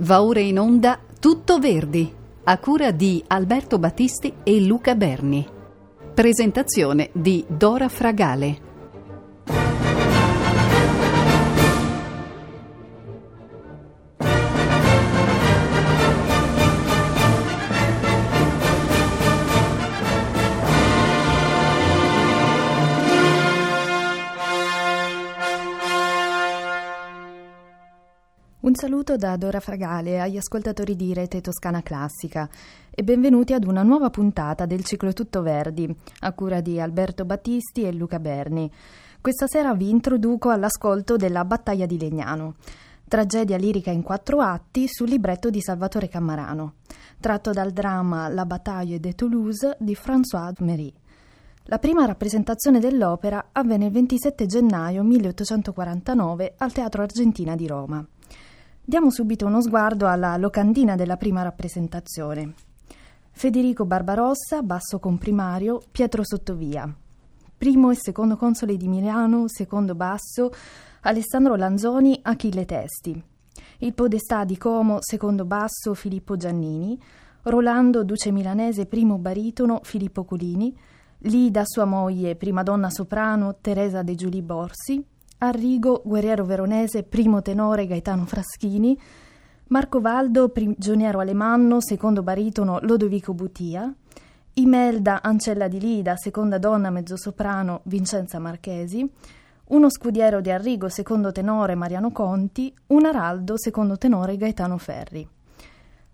Va ora in onda Tutto Verdi, a cura di Alberto Battisti e Luca Berni. Presentazione di Dora Fragale. Un saluto da Dora Fragale agli ascoltatori di Rete Toscana Classica e benvenuti ad una nuova puntata del ciclo Tutto Verdi, a cura di Alberto Battisti e Luca Berni. Questa sera vi introduco all'ascolto della Battaglia di Legnano, tragedia lirica in 4 atti sul libretto di Salvatore Cammarano, tratto dal dramma La Bataille de Toulouse di François Méry. La prima rappresentazione dell'opera avvenne il 27 gennaio 1849 al Teatro Argentina di Roma. Diamo subito uno sguardo alla locandina della prima rappresentazione. Federico Barbarossa, basso comprimario, Pietro Sottovia. Primo e secondo console di Milano, secondo basso, Alessandro Lanzoni, Achille Testi. Il podestà di Como, secondo basso, Filippo Giannini. Rolando, duce milanese, primo baritono, Filippo Colini. Lida, sua moglie, prima donna soprano, Teresa De Giuli Borsi. Arrigo, guerriero veronese, primo tenore, Gaetano Fraschini. Marcovaldo, prigioniero alemanno, secondo baritono, Lodovico Butia. Imelda, ancella di Lida, seconda donna, mezzosoprano, Vincenza Marchesi. Uno scudiero di Arrigo, secondo tenore, Mariano Conti. Un araldo, secondo tenore, Gaetano Ferri.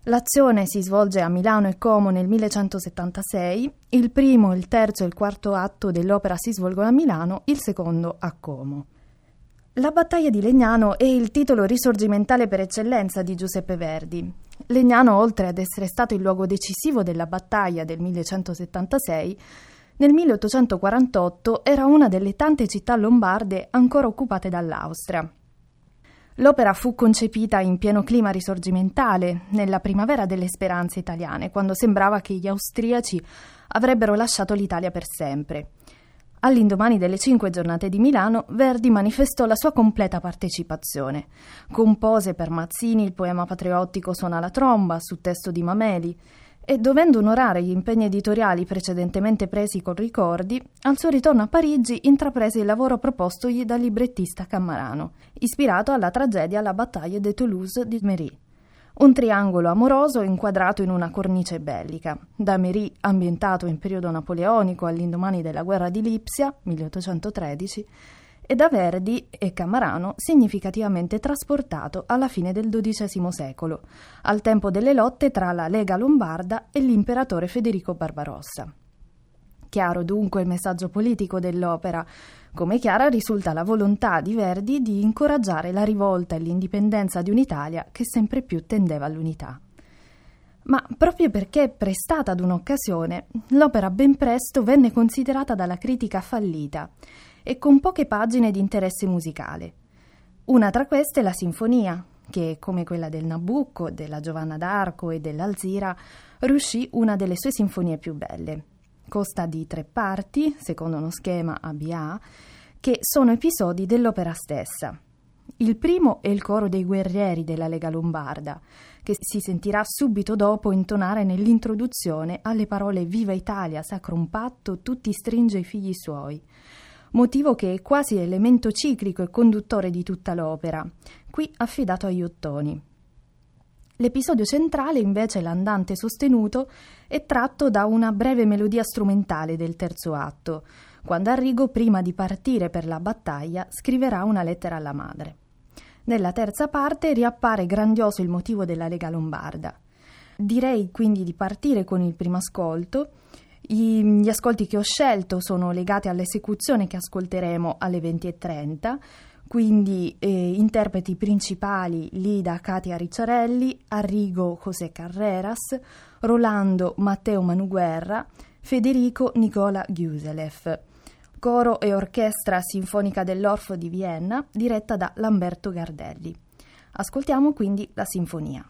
L'azione si svolge a Milano e Como nel 1176. Il primo, il terzo e il quarto atto dell'opera si svolgono a Milano, il secondo a Como. La battaglia di Legnano è il titolo risorgimentale per eccellenza di Giuseppe Verdi. Legnano, oltre ad essere stato il luogo decisivo della battaglia del 1176, nel 1848 era una delle tante città lombarde ancora occupate dall'Austria. L'opera fu concepita in pieno clima risorgimentale, nella primavera delle speranze italiane, quando sembrava che gli austriaci avrebbero lasciato l'Italia per sempre. All'indomani delle 5 giornate di Milano, Verdi manifestò la sua completa partecipazione. Compose per Mazzini il poema patriottico Suona la tromba, su testo di Mameli, e dovendo onorare gli impegni editoriali precedentemente presi con ricordi, al suo ritorno a Parigi intraprese il lavoro propostogli dal librettista Cammarano, ispirato alla tragedia La Bataille de Toulouse di Méry. Un triangolo amoroso inquadrato in una cornice bellica. Da Méry, ambientato in periodo napoleonico all'indomani della guerra di Lipsia, 1813, e da Verdi e Cammarano significativamente trasportato alla fine del XII secolo, al tempo delle lotte tra la Lega Lombarda e l'imperatore Federico Barbarossa. Chiaro dunque il messaggio politico dell'opera, come chiara risulta la volontà di Verdi di incoraggiare la rivolta e l'indipendenza di un'Italia che sempre più tendeva all'unità. Ma proprio perché prestata ad un'occasione, l'opera ben presto venne considerata dalla critica fallita e con poche pagine di interesse musicale. Una tra queste è la Sinfonia, che, come quella del Nabucco, della Giovanna d'Arco e dell'Alzira, riuscì una delle sue sinfonie più belle. Costa di 3 parti, secondo uno schema ABA, che sono episodi dell'opera stessa. Il primo è il coro dei guerrieri della Lega Lombarda, che si sentirà subito dopo intonare nell'introduzione alle parole «Viva Italia, sacro un patto, tutti stringe i figli suoi», motivo che è quasi elemento ciclico e conduttore di tutta l'opera, qui affidato agli ottoni. L'episodio centrale, invece, l'andante sostenuto, è tratto da una breve melodia strumentale del terzo atto, quando Arrigo, prima di partire per la battaglia, scriverà una lettera alla madre. Nella terza parte riappare grandioso il motivo della Lega Lombarda. Direi quindi di partire con il primo ascolto. Gli ascolti che ho scelto sono legati all'esecuzione che ascolteremo alle 20:30, quindi interpreti principali Lida Katia Ricciarelli, Arrigo José Carreras, Rolando Matteo Manuguerra, Federico Nicola Giuseleff. Coro e orchestra sinfonica dell'Orfeo di Vienna diretta da Lamberto Gardelli. Ascoltiamo quindi la sinfonia.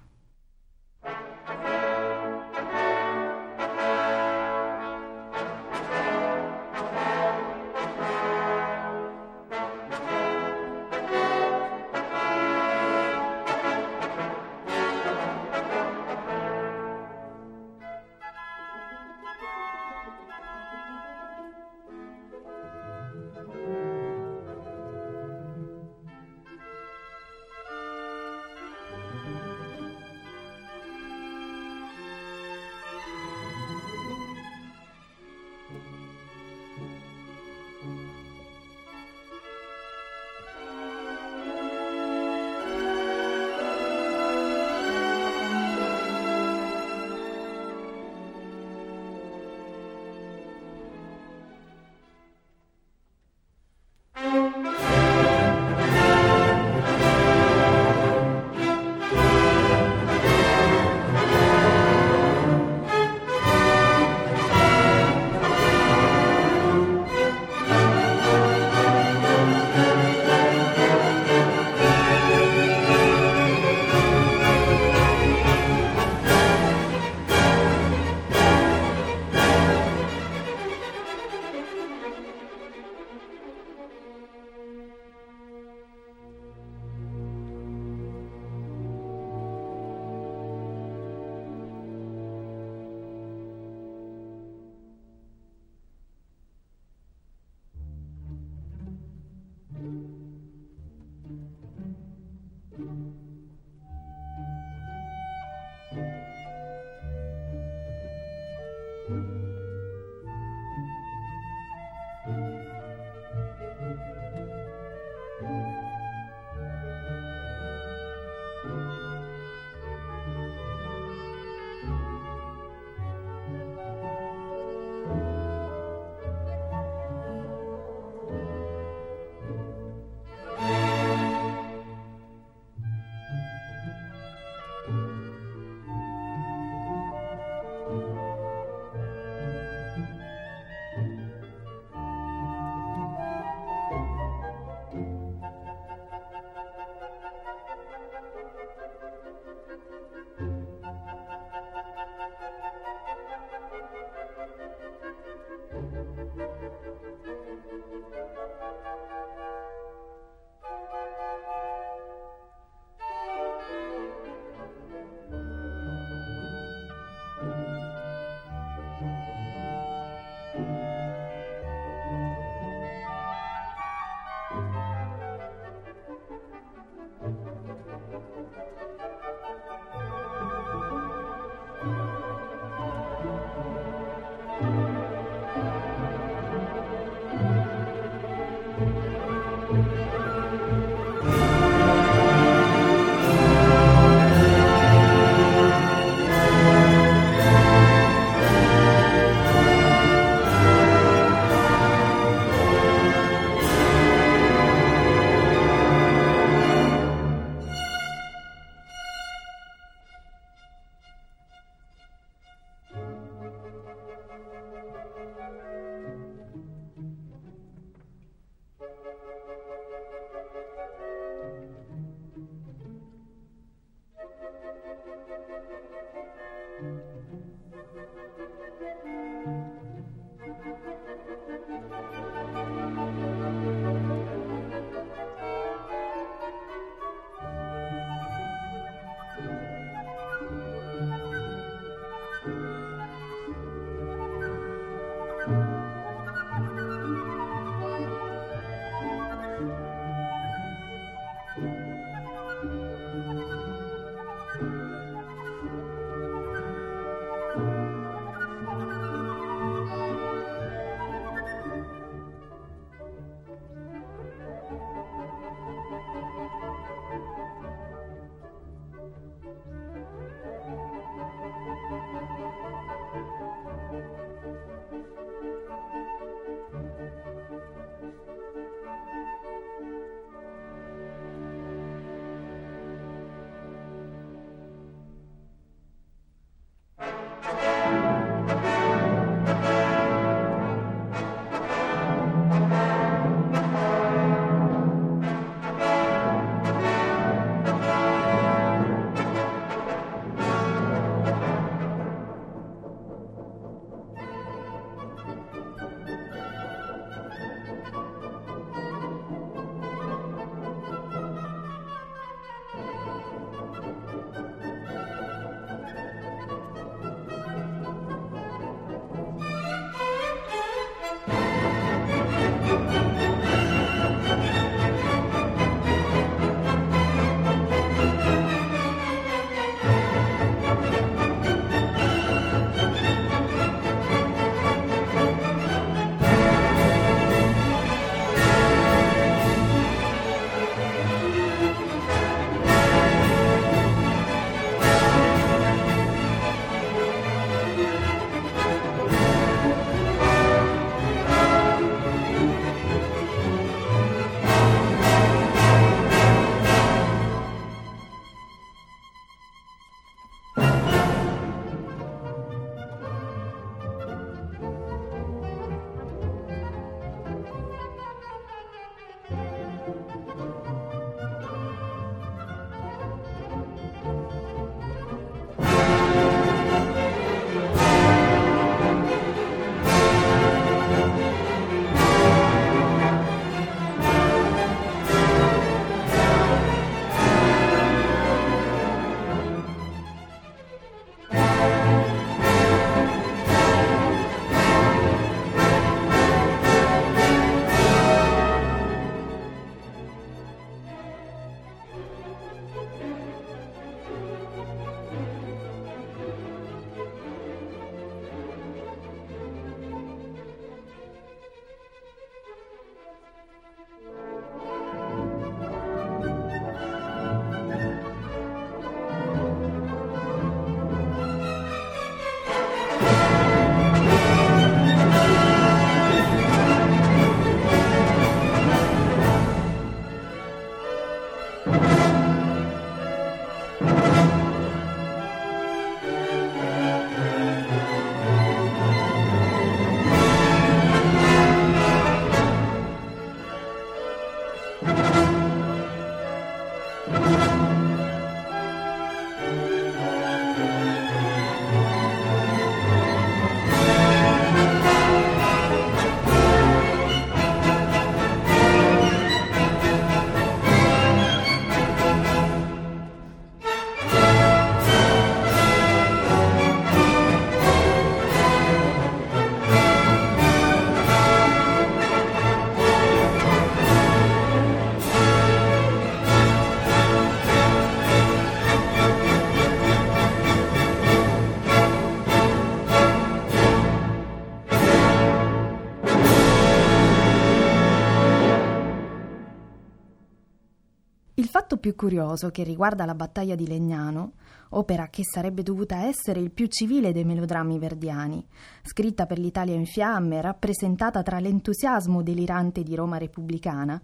Più curioso che riguarda la battaglia di Legnano, opera che sarebbe dovuta essere il più civile dei melodrammi verdiani, scritta per l'Italia in fiamme, rappresentata tra l'entusiasmo delirante di Roma repubblicana,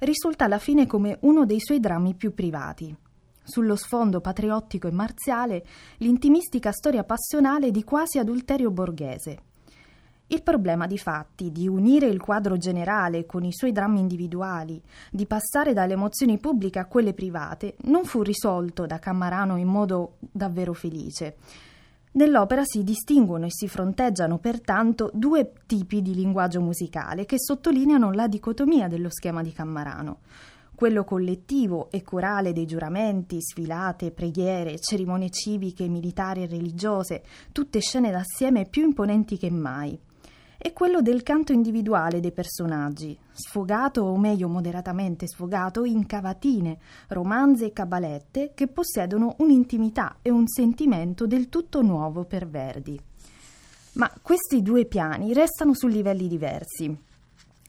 risulta alla fine come uno dei suoi drammi più privati. Sullo sfondo patriottico e marziale, l'intimistica storia passionale di quasi adulterio borghese. Il problema di fatti di unire il quadro generale con i suoi drammi individuali, di passare dalle emozioni pubbliche a quelle private, non fu risolto da Cammarano in modo davvero felice. Nell'opera si distinguono e si fronteggiano pertanto due tipi di linguaggio musicale che sottolineano la dicotomia dello schema di Cammarano. Quello collettivo e corale dei giuramenti, sfilate, preghiere, cerimonie civiche, militari e religiose, tutte scene d'assieme più imponenti che mai. E quello del canto individuale dei personaggi, sfogato o meglio moderatamente sfogato in cavatine, romanze e cabalette che possiedono un'intimità e un sentimento del tutto nuovo per Verdi. Ma questi due piani restano su livelli diversi,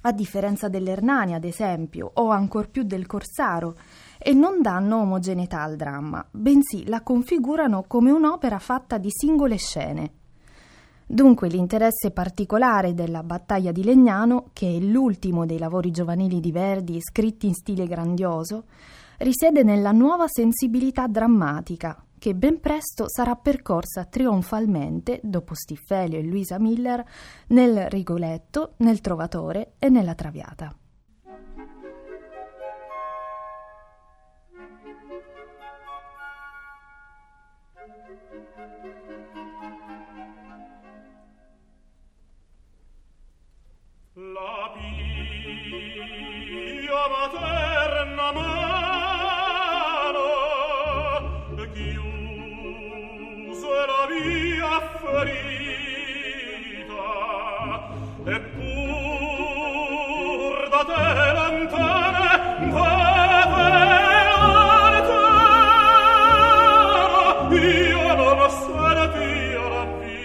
a differenza dell'Hernani ad esempio, o ancor più del Corsaro, e non danno omogeneità al dramma, bensì la configurano come un'opera fatta di singole scene. Dunque l'interesse particolare della Battaglia di Legnano, che è l'ultimo dei lavori giovanili di Verdi scritti in stile grandioso, risiede nella nuova sensibilità drammatica, che ben presto sarà percorsa trionfalmente, dopo Stiffelio e Luisa Miller, nel Rigoletto, nel Trovatore e nella Traviata. La mia materna mano chiuso la mia ferita, eppur da te lontane deve l'arte, io non sarei la vita.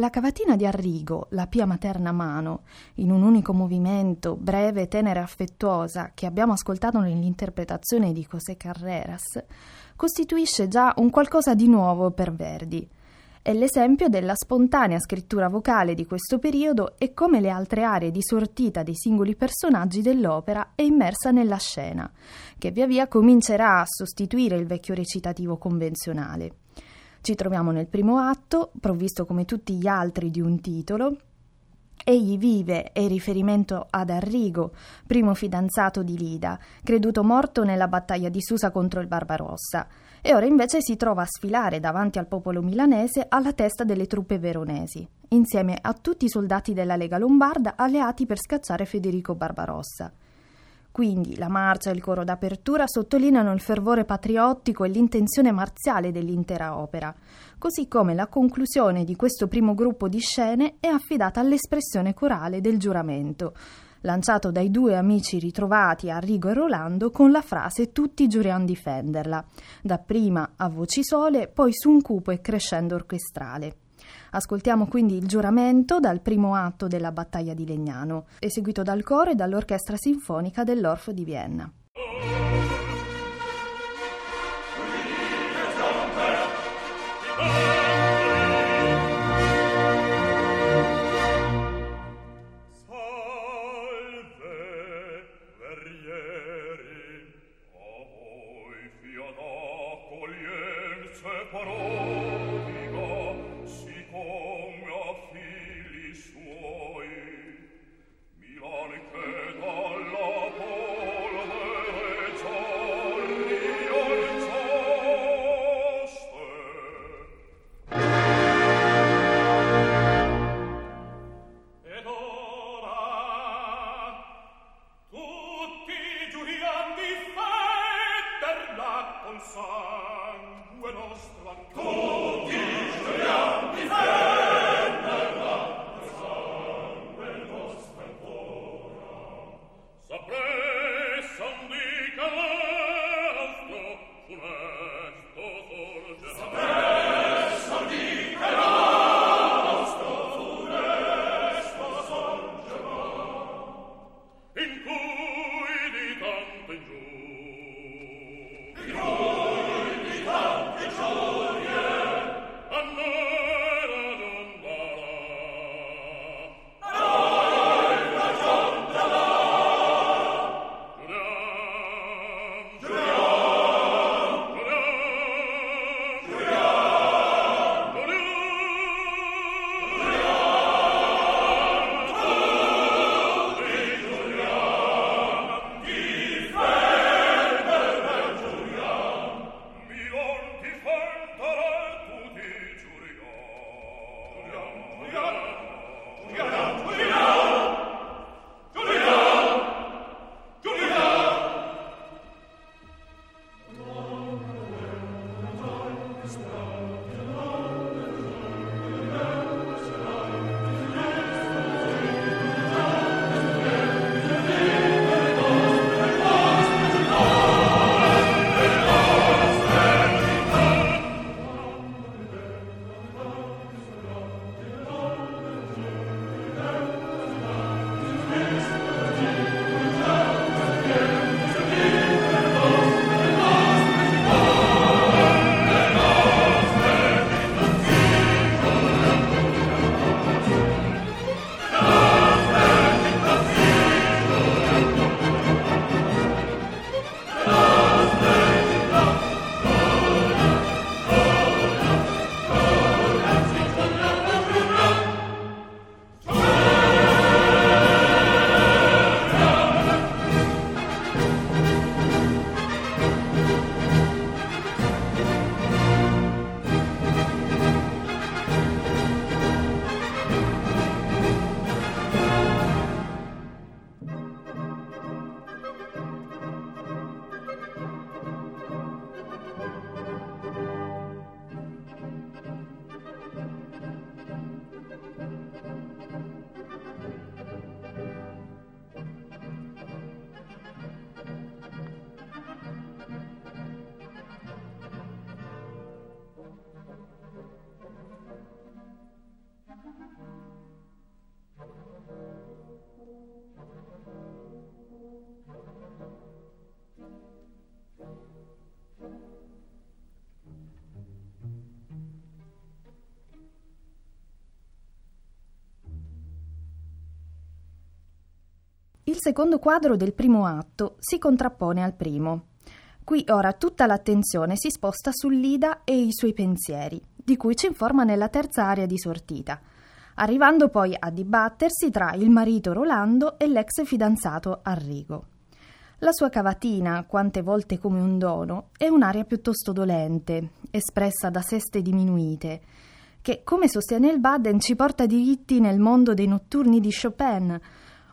La cavatina di Arrigo, la pia materna mano, in un unico movimento, breve, tenera e affettuosa, che abbiamo ascoltato nell'interpretazione di José Carreras, costituisce già un qualcosa di nuovo per Verdi. È l'esempio della spontanea scrittura vocale di questo periodo e come le altre aree di sortita dei singoli personaggi dell'opera è immersa nella scena, che via via comincerà a sostituire il vecchio recitativo convenzionale. Ci troviamo nel primo atto, provvisto come tutti gli altri di un titolo. Egli vive, è riferimento ad Arrigo, primo fidanzato di Lida, creduto morto nella battaglia di Susa contro il Barbarossa, e ora invece si trova a sfilare davanti al popolo milanese alla testa delle truppe veronesi, insieme a tutti i soldati della Lega Lombarda alleati per scacciare Federico Barbarossa. Quindi la marcia e il coro d'apertura sottolineano il fervore patriottico e l'intenzione marziale dell'intera opera, così come la conclusione di questo primo gruppo di scene è affidata all'espressione corale del giuramento, lanciato dai due amici ritrovati Arrigo e Rolando con la frase «Tutti giuriamo difenderla», dapprima a voci sole, poi su un cupo e crescendo orchestrale. Ascoltiamo quindi il giuramento dal primo atto della Battaglia di Legnano, eseguito dal coro e dall'Orchestra Sinfonica dell'Orfeo di Vienna. Gloria di tante gioie secondo quadro del primo atto si contrappone al primo. Qui ora tutta l'attenzione si sposta sull'Ida e i suoi pensieri, di cui ci informa nella terza aria di sortita, arrivando poi a dibattersi tra il marito Rolando e l'ex fidanzato Arrigo. La sua cavatina, quante volte come un dono, è un'aria piuttosto dolente, espressa da seste diminuite, che, come sostiene il Baden, ci porta diritti nel mondo dei notturni di Chopin,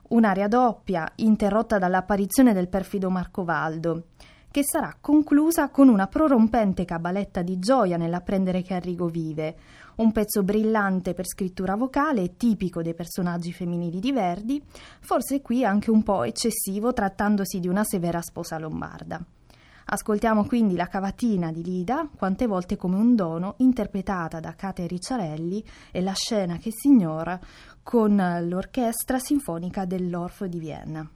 un'aria doppia, interrotta dall'apparizione del perfido Marcovaldo, che sarà conclusa con una prorompente cabaletta di gioia nell'apprendere che Arrigo vive, un pezzo brillante per scrittura vocale, tipico dei personaggi femminili di Verdi, forse qui anche un po' eccessivo trattandosi di una severa sposa lombarda. Ascoltiamo quindi la cavatina di Lida, quante volte come un dono, interpretata da Katia Ricciarelli, e la scena che si ignora con l'orchestra sinfonica dell'Orff di Vienna.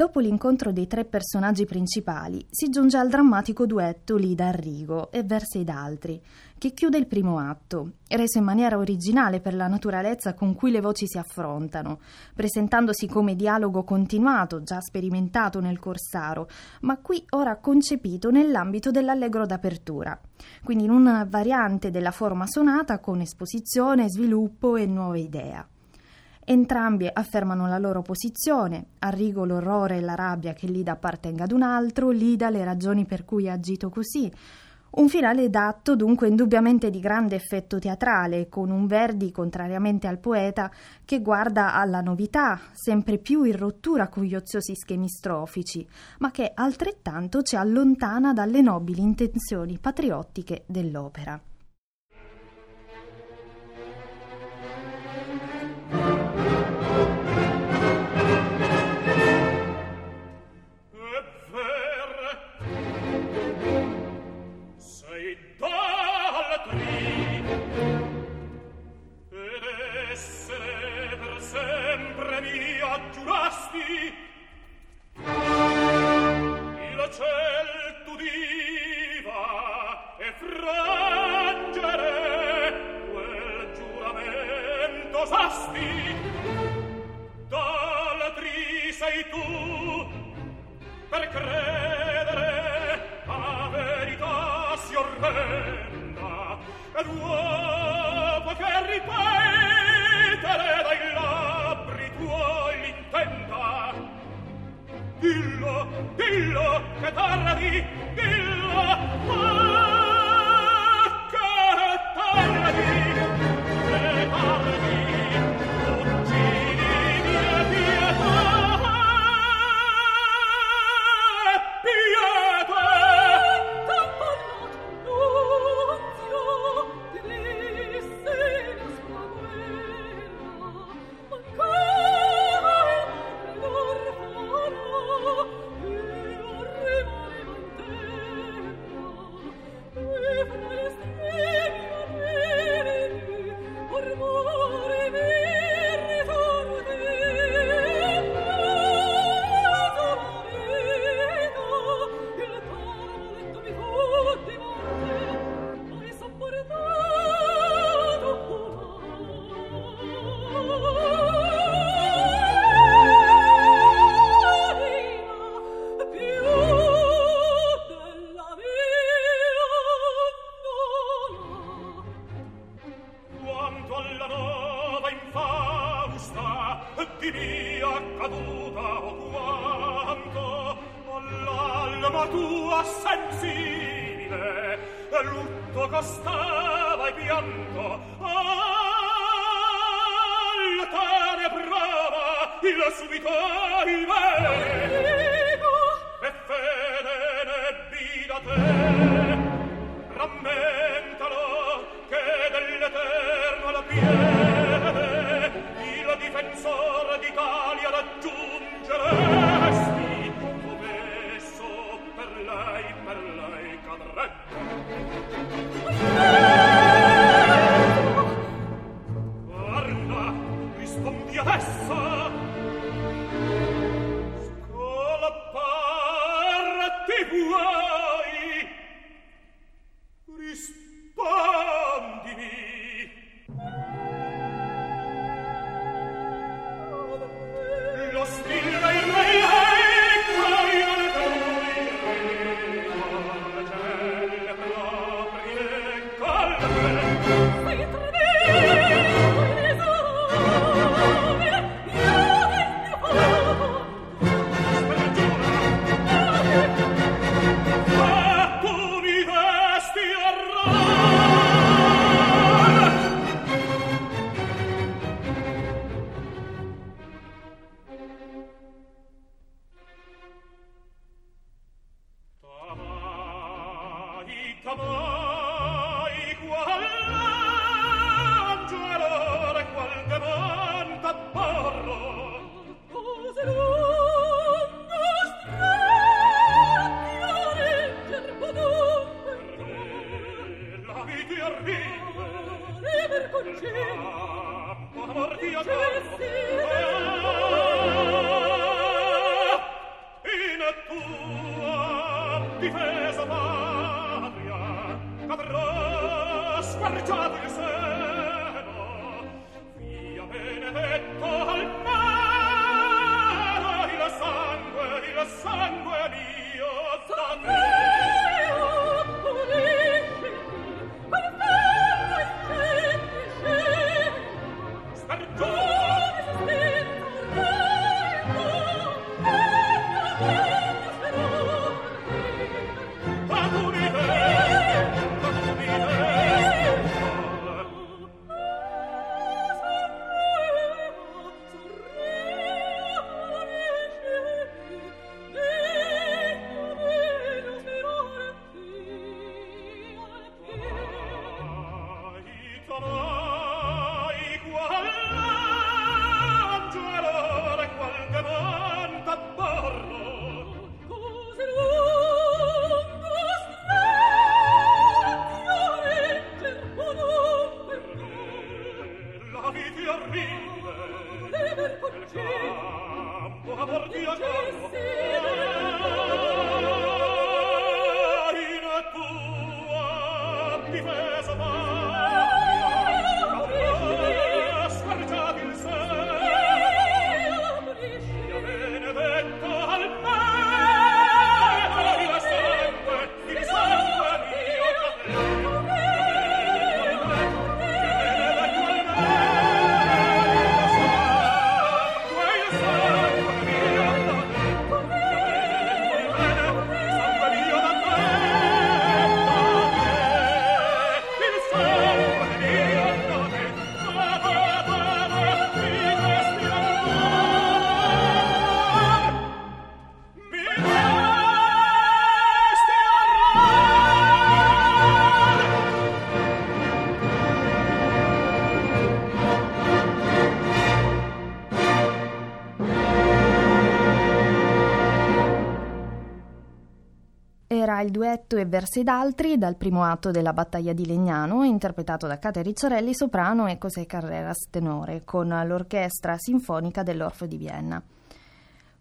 Dopo l'incontro dei tre personaggi principali si giunge al drammatico duetto Lida Arrigo e Verse d'altri, che chiude il primo atto, reso in maniera originale per la naturalezza con cui le voci si affrontano, presentandosi come dialogo continuato già sperimentato nel Corsaro, ma qui ora concepito nell'ambito dell'allegro d'apertura, quindi in una variante della forma sonata con esposizione, sviluppo e nuova idea. Entrambi affermano la loro posizione, Arrigo l'orrore e la rabbia che Lida appartenga ad un altro, Lida le ragioni per cui ha agito così. Un finale adatto dunque indubbiamente di grande effetto teatrale, con un Verdi, contrariamente al poeta, che guarda alla novità, sempre più in rottura con gli oziosi schemi strofici, ma che altrettanto ci allontana dalle nobili intenzioni patriottiche dell'opera. Il duetto E versi d'altri dal primo atto della Battaglia di Legnano, interpretato da Katia Ricciarelli soprano e José Carreras tenore, con l'orchestra sinfonica dell'Orfeo di Vienna.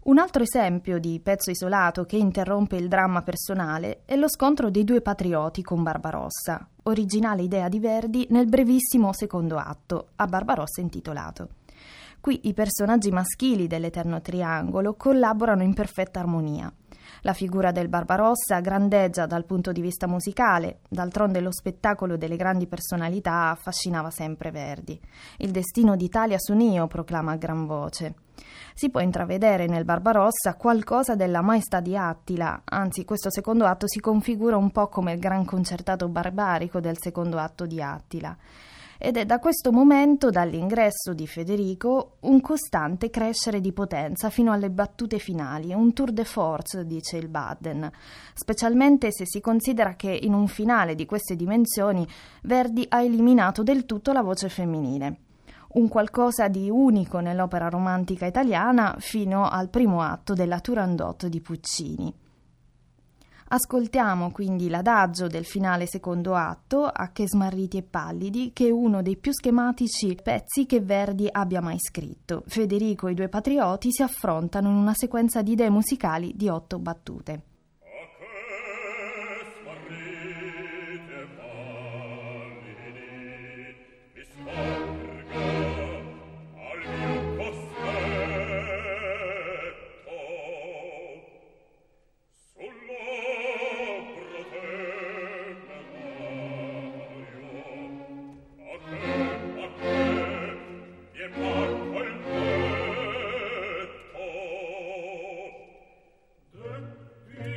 Un altro esempio di pezzo isolato che interrompe il dramma personale è lo scontro dei due patrioti con Barbarossa, originale idea di Verdi nel brevissimo secondo atto, a Barbarossa intitolato. Qui i personaggi maschili dell'Eterno Triangolo collaborano in perfetta armonia. La figura del Barbarossa grandeggia dal punto di vista musicale, d'altronde lo spettacolo delle grandi personalità affascinava sempre Verdi. Il destino d'Italia s'unì, proclama a gran voce. Si può intravedere nel Barbarossa qualcosa della maestà di Attila, anzi questo secondo atto si configura un po' come il gran concertato barbarico del secondo atto di Attila. Ed è da questo momento, dall'ingresso di Federico, un costante crescere di potenza fino alle battute finali, un tour de force, dice il Baden, specialmente se si considera che in un finale di queste dimensioni Verdi ha eliminato del tutto la voce femminile. Un qualcosa di unico nell'opera romantica italiana fino al primo atto della Turandot di Puccini. Ascoltiamo quindi l'adagio del finale secondo atto, a Che smarriti e pallidi, che è uno dei più schematici pezzi che Verdi abbia mai scritto. Federico e i due patrioti si affrontano in una sequenza di idee musicali di 8 battute. Yeah.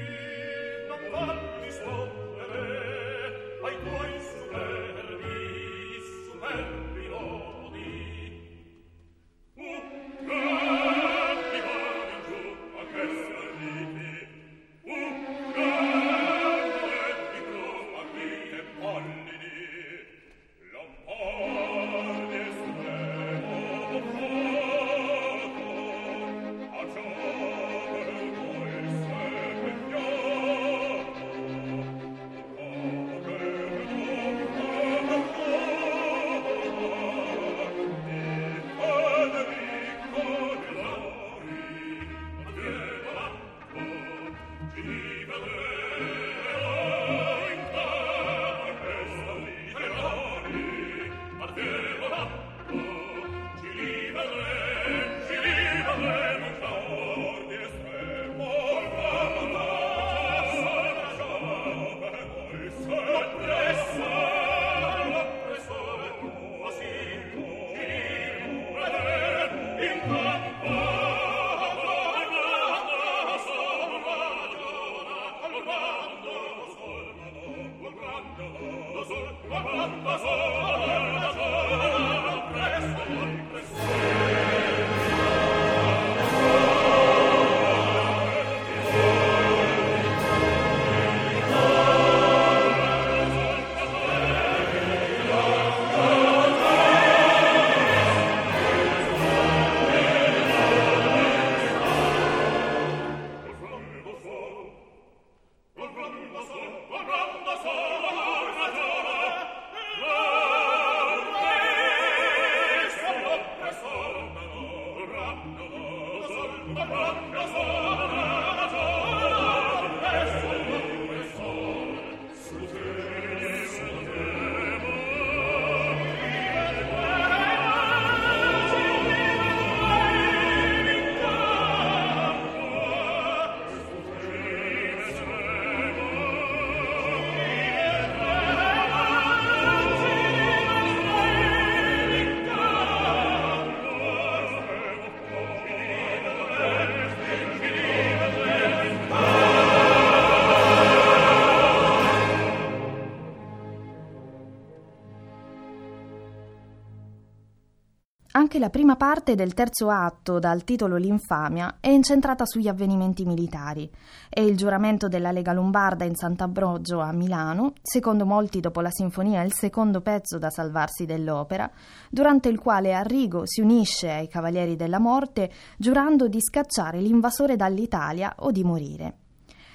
Anche la prima parte del terzo atto, dal titolo L'infamia, è incentrata sugli avvenimenti militari. È il giuramento della Lega Lombarda in Sant'Ambrogio a Milano, secondo molti dopo la sinfonia il secondo pezzo da salvarsi dell'opera, durante il quale Arrigo si unisce ai Cavalieri della Morte giurando di scacciare l'invasore dall'Italia o di morire.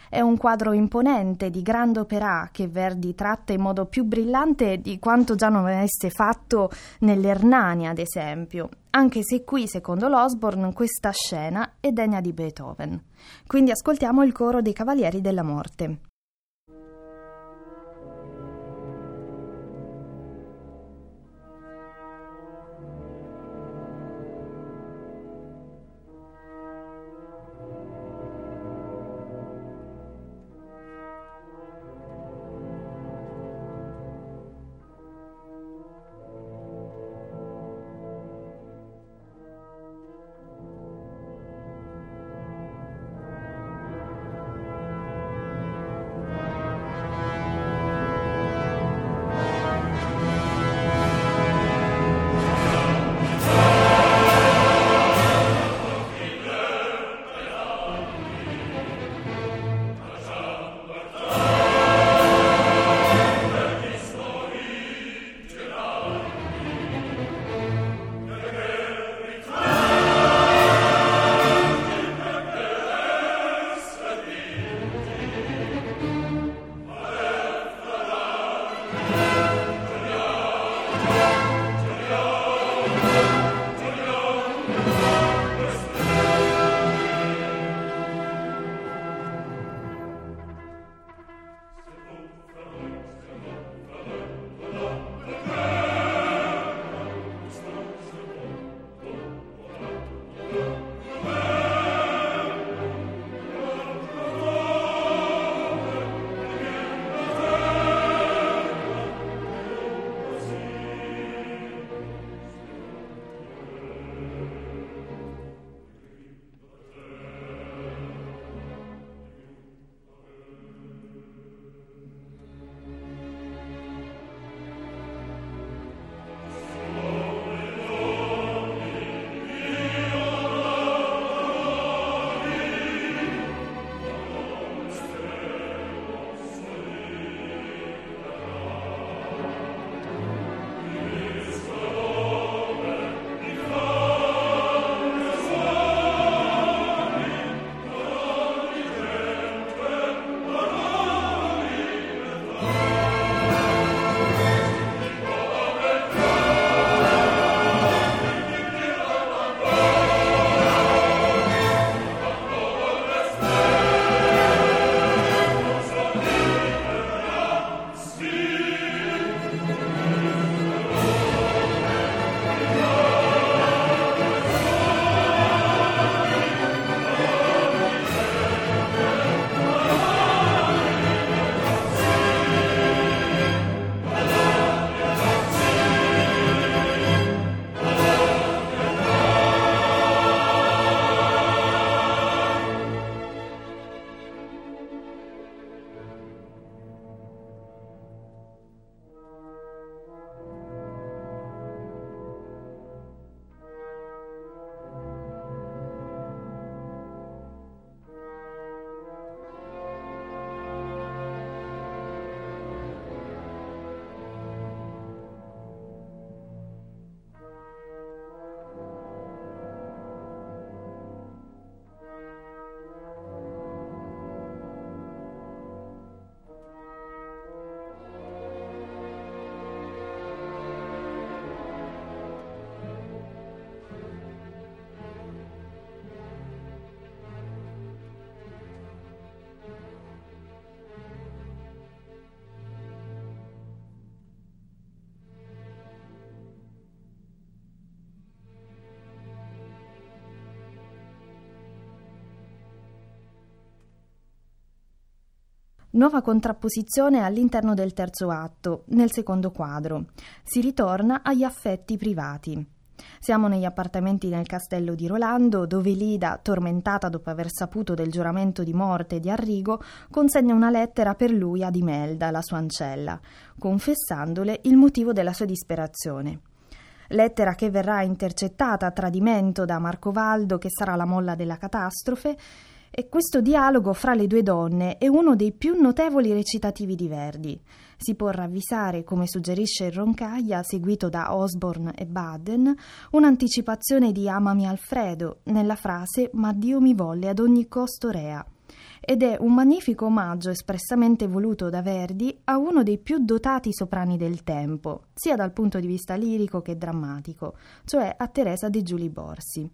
È un quadro imponente di grande opera che Verdi tratta in modo più brillante di quanto già non avesse fatto nell'Ernani, ad esempio, anche se qui, secondo l'Osborne, questa scena è degna di Beethoven. Quindi ascoltiamo il coro dei Cavalieri della Morte. Nuova contrapposizione all'interno del terzo atto, nel secondo quadro. Si ritorna agli affetti privati. Siamo negli appartamenti nel castello di Rolando, dove Lida, tormentata dopo aver saputo del giuramento di morte di Arrigo, consegna una lettera per lui ad Imelda, la sua ancella, confessandole il motivo della sua disperazione. Lettera che verrà intercettata a tradimento da Marcovaldo, che sarà la molla della catastrofe, e questo dialogo fra le due donne è uno dei più notevoli recitativi di Verdi. Si può ravvisare, come suggerisce il Roncaglia, seguito da Osborne e Baden, un'anticipazione di Amami Alfredo nella frase «Ma Dio mi volle ad ogni costo rea». Ed è un magnifico omaggio espressamente voluto da Verdi a uno dei più dotati soprani del tempo, sia dal punto di vista lirico che drammatico, cioè a Teresa De Giuli Borsi.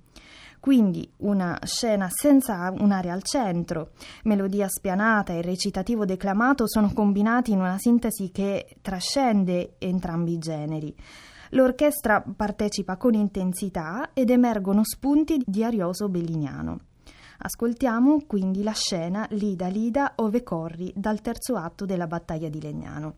Quindi una scena senza un'aria al centro, melodia spianata e recitativo declamato sono combinati in una sintesi che trascende entrambi i generi. L'orchestra partecipa con intensità ed emergono spunti di arioso belliniano. Ascoltiamo quindi la scena Lida Lida ove corri dal terzo atto della Battaglia di Legnano.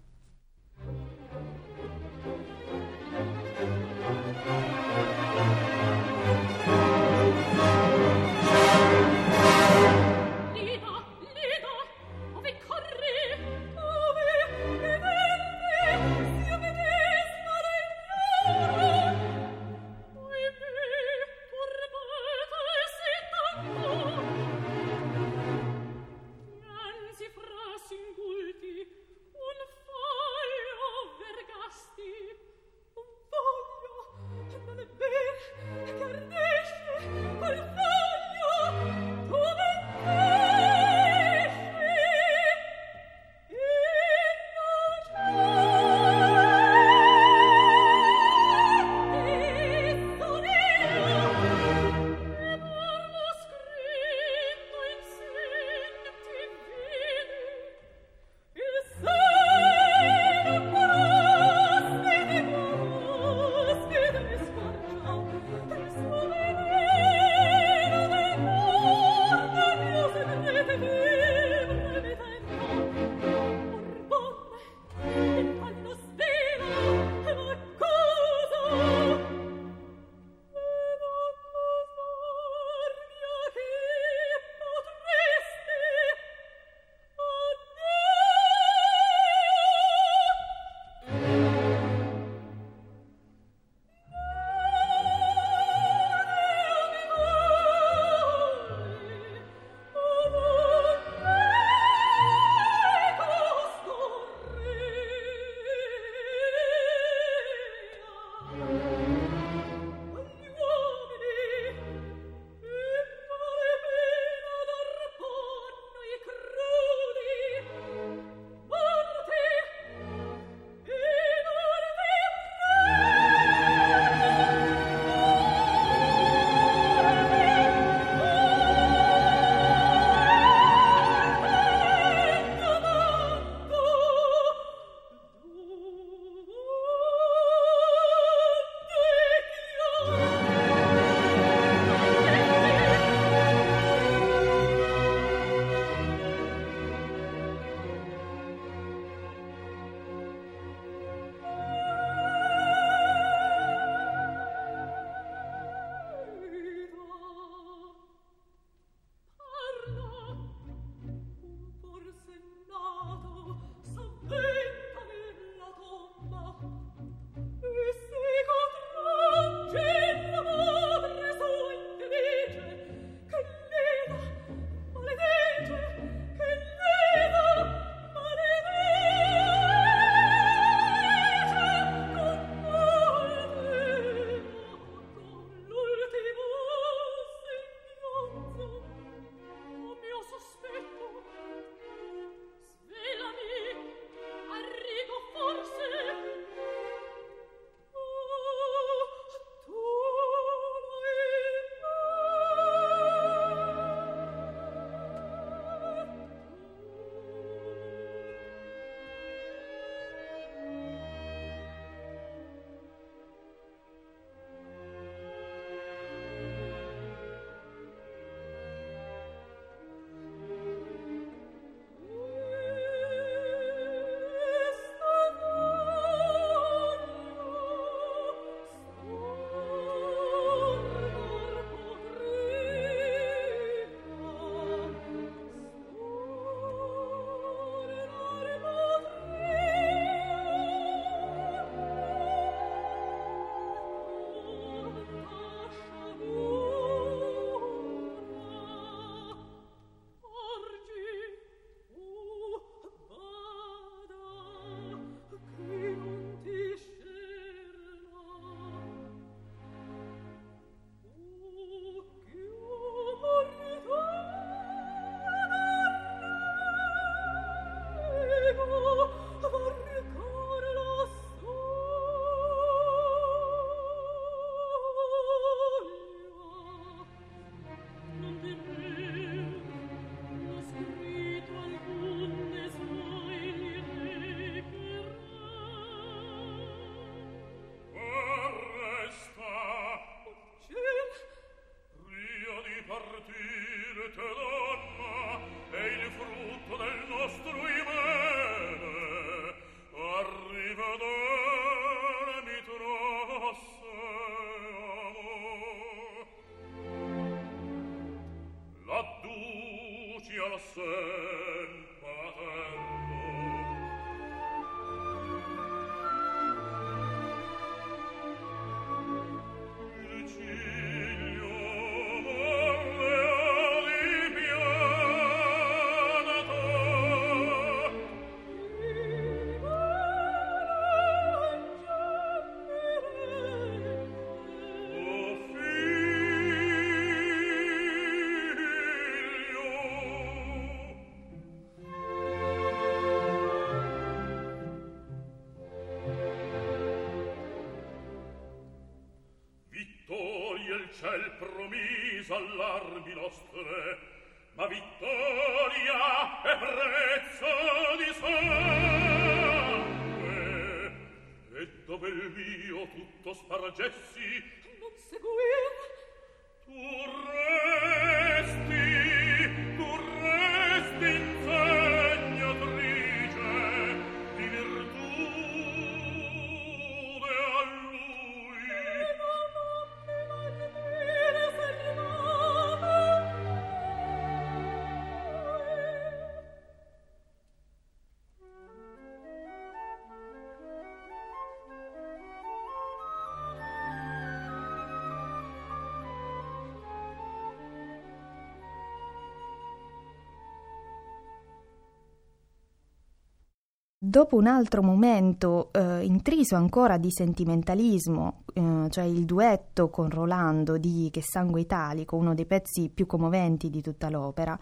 Dopo un altro momento intriso ancora di sentimentalismo, cioè il duetto con Rolando di Che sangue italico, uno dei pezzi più commoventi di tutta l'opera,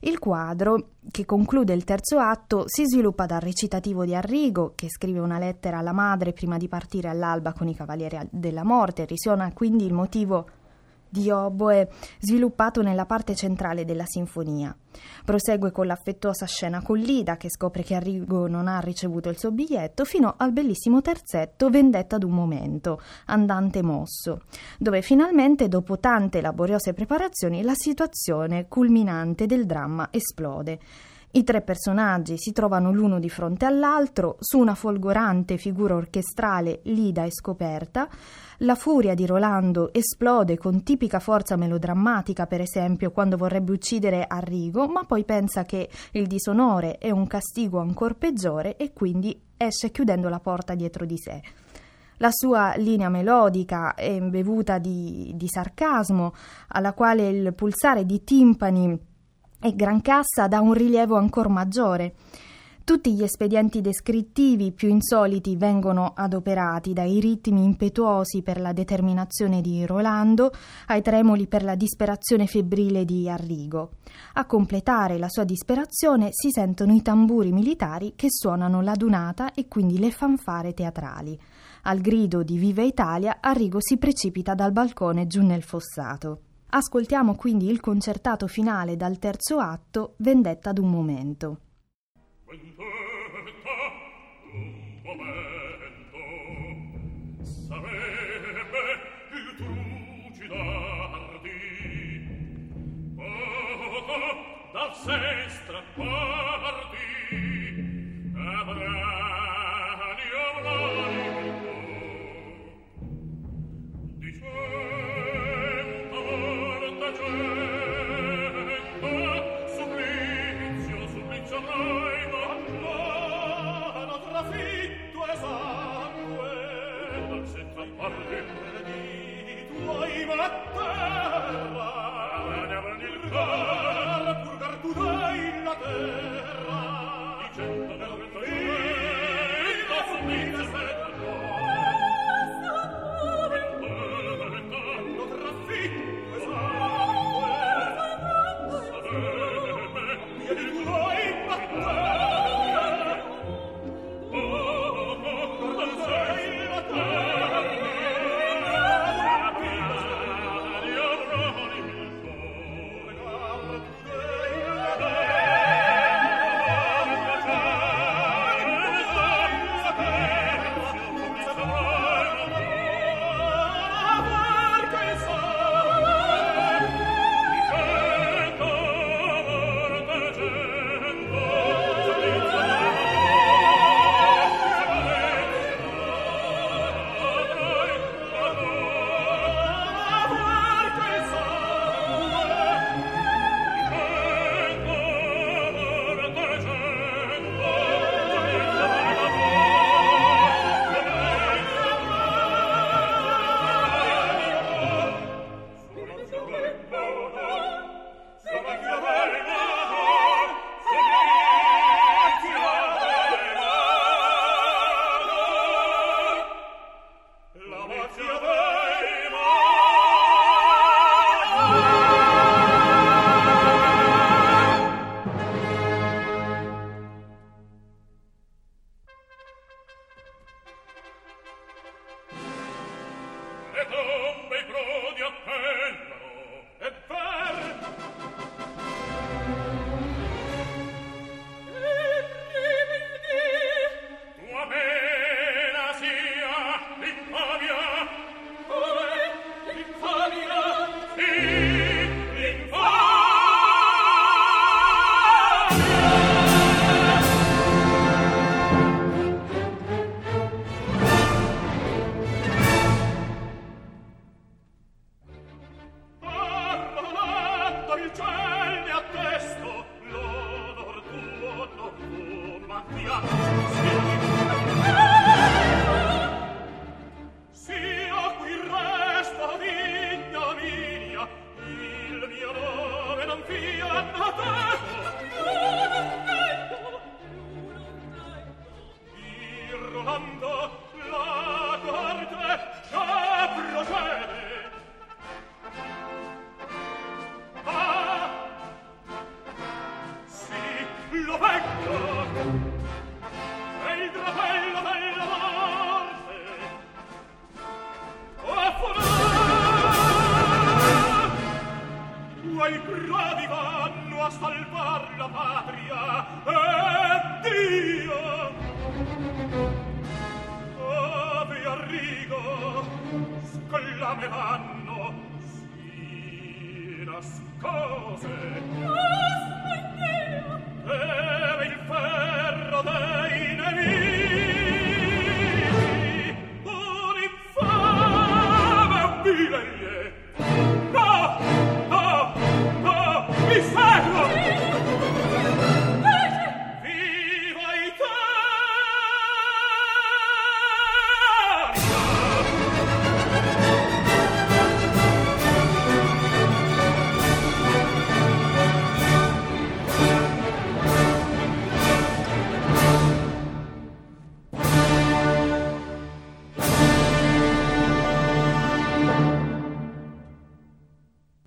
il quadro, che conclude il terzo atto, si sviluppa dal recitativo di Arrigo, che scrive una lettera alla madre prima di partire all'alba con i Cavalieri della Morte. Risuona quindi il motivo di oboe sviluppato nella parte centrale della sinfonia. Prosegue con l'affettuosa scena con Lida, che scopre che Arrigo non ha ricevuto il suo biglietto, fino al bellissimo terzetto Vendetta d'un momento, andante mosso, dove finalmente, dopo tante laboriose preparazioni, la situazione culminante del dramma esplode. I tre personaggi si trovano l'uno di fronte all'altro, su una folgorante figura orchestrale Lida è scoperta, la furia di Rolando esplode con tipica forza melodrammatica, per esempio quando vorrebbe uccidere Arrigo, ma poi pensa che il disonore è un castigo ancor peggiore e quindi esce chiudendo la porta dietro di sé. La sua linea melodica è imbevuta di sarcasmo, alla quale il pulsare di timpani e grancassa dà un rilievo ancor maggiore. Tutti gli espedienti descrittivi più insoliti vengono adoperati, dai ritmi impetuosi per la determinazione di Rolando ai tremoli per la disperazione febbrile di Arrigo. A completare la sua disperazione si sentono i tamburi militari che suonano l'adunata e quindi le fanfare teatrali. Al grido di Viva Italia, Arrigo si precipita dal balcone giù nel fossato. Ascoltiamo quindi il concertato finale dal terzo atto, Vendetta d'un momento. Purgar tu dai la terra.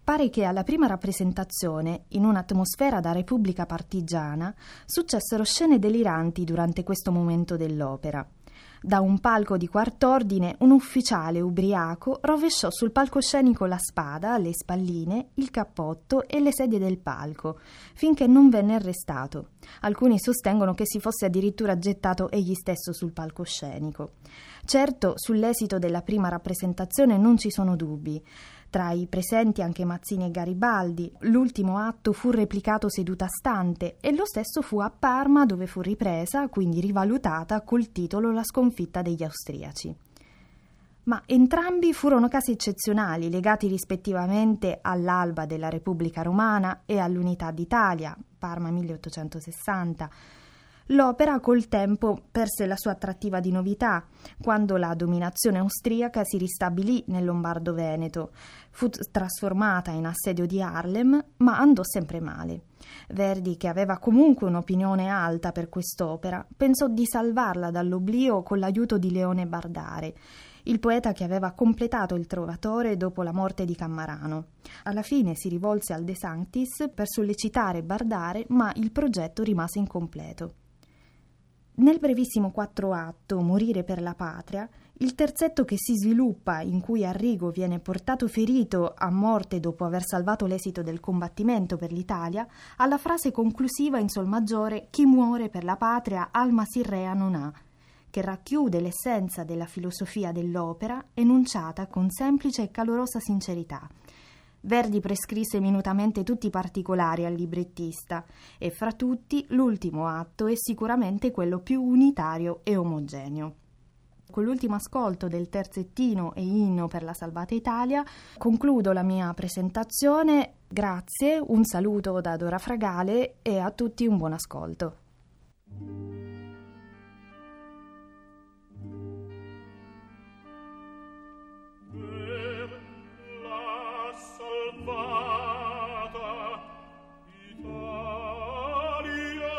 Pare che alla prima rappresentazione, in un'atmosfera da repubblica partigiana, successero scene deliranti durante questo momento dell'opera. Da un palco di quart'ordine, un ufficiale ubriaco rovesciò sul palcoscenico la spada, le spalline, il cappotto e le sedie del palco, finché non venne arrestato. Alcuni sostengono che si fosse addirittura gettato egli stesso sul palcoscenico. Certo, sull'esito della prima rappresentazione non ci sono dubbi. Tra i presenti anche Mazzini e Garibaldi, l'ultimo atto fu replicato seduta stante e lo stesso fu a Parma, dove fu ripresa, quindi rivalutata, col titolo La sconfitta degli austriaci. Ma entrambi furono casi eccezionali, legati rispettivamente all'alba della Repubblica Romana e all'Unità d'Italia, Parma 1860. L'opera col tempo perse la sua attrattiva di novità, quando la dominazione austriaca si ristabilì nel Lombardo-Veneto. Fu trasformata in assedio di Harlem, ma andò sempre male. Verdi, che aveva comunque un'opinione alta per quest'opera, pensò di salvarla dall'oblio con l'aiuto di Leone Bardare, il poeta che aveva completato il Trovatore dopo la morte di Cammarano. Alla fine si rivolse al De Sanctis per sollecitare Bardare, ma il progetto rimase incompleto. Nel brevissimo 4 atto, Morire per la patria, il terzetto che si sviluppa, in cui Arrigo viene portato ferito a morte dopo aver salvato l'esito del combattimento per l'Italia, ha la frase conclusiva in sol maggiore «Chi muore per la patria alma sirrea non ha», che racchiude l'essenza della filosofia dell'opera enunciata con semplice e calorosa sincerità. Verdi prescrisse minutamente tutti i particolari al librettista e fra tutti l'ultimo atto è sicuramente quello più unitario e omogeneo. Con l'ultimo ascolto del terzettino e inno per la salvata Italia concludo la mia presentazione. Grazie, un saluto da Dora Fragale e a tutti un buon ascolto. Salvata Italia,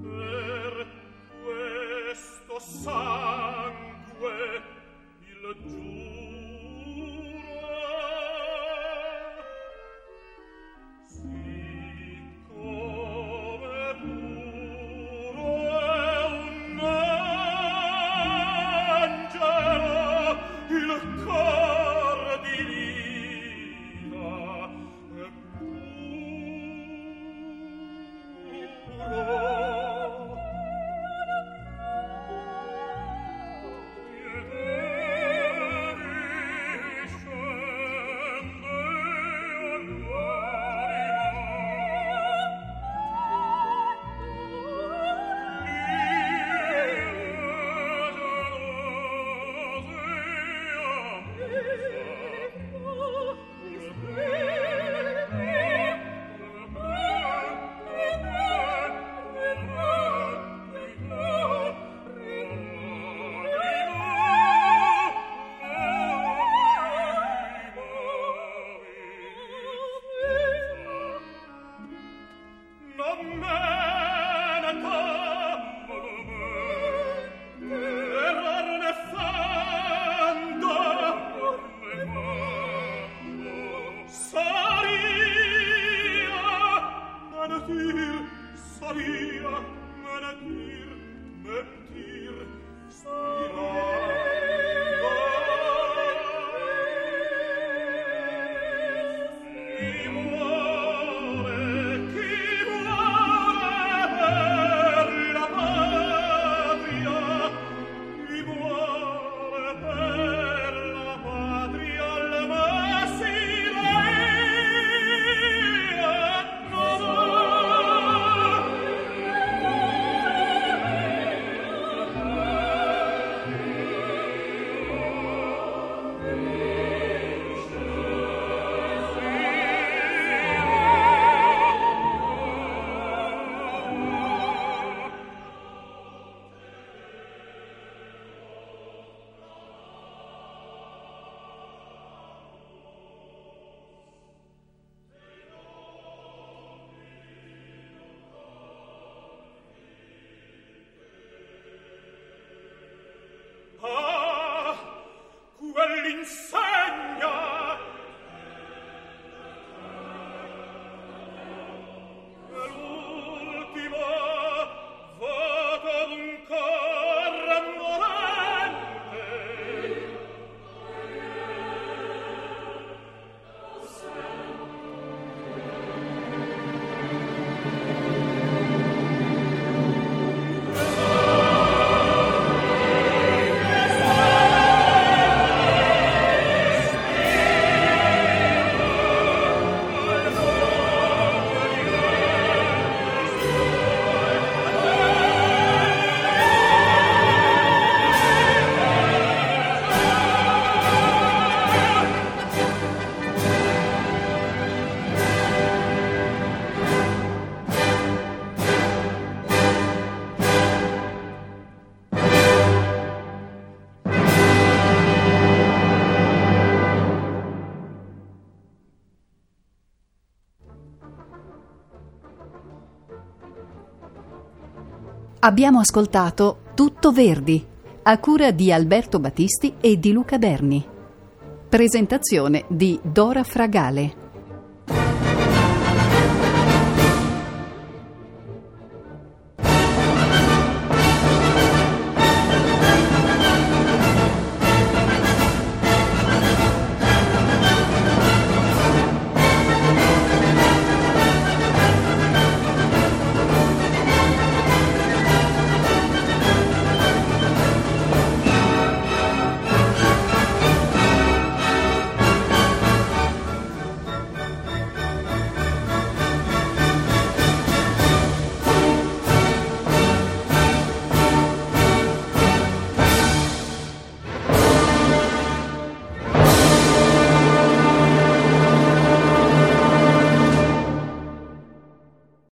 per questo sangue il giuro, siccome puro è un angelo il cor di vita è puro. Pietà discende all'anima. Abbiamo ascoltato Tutto Verdi, a cura di Alberto Battisti e di Luca Berni. Presentazione di Dora Fragale.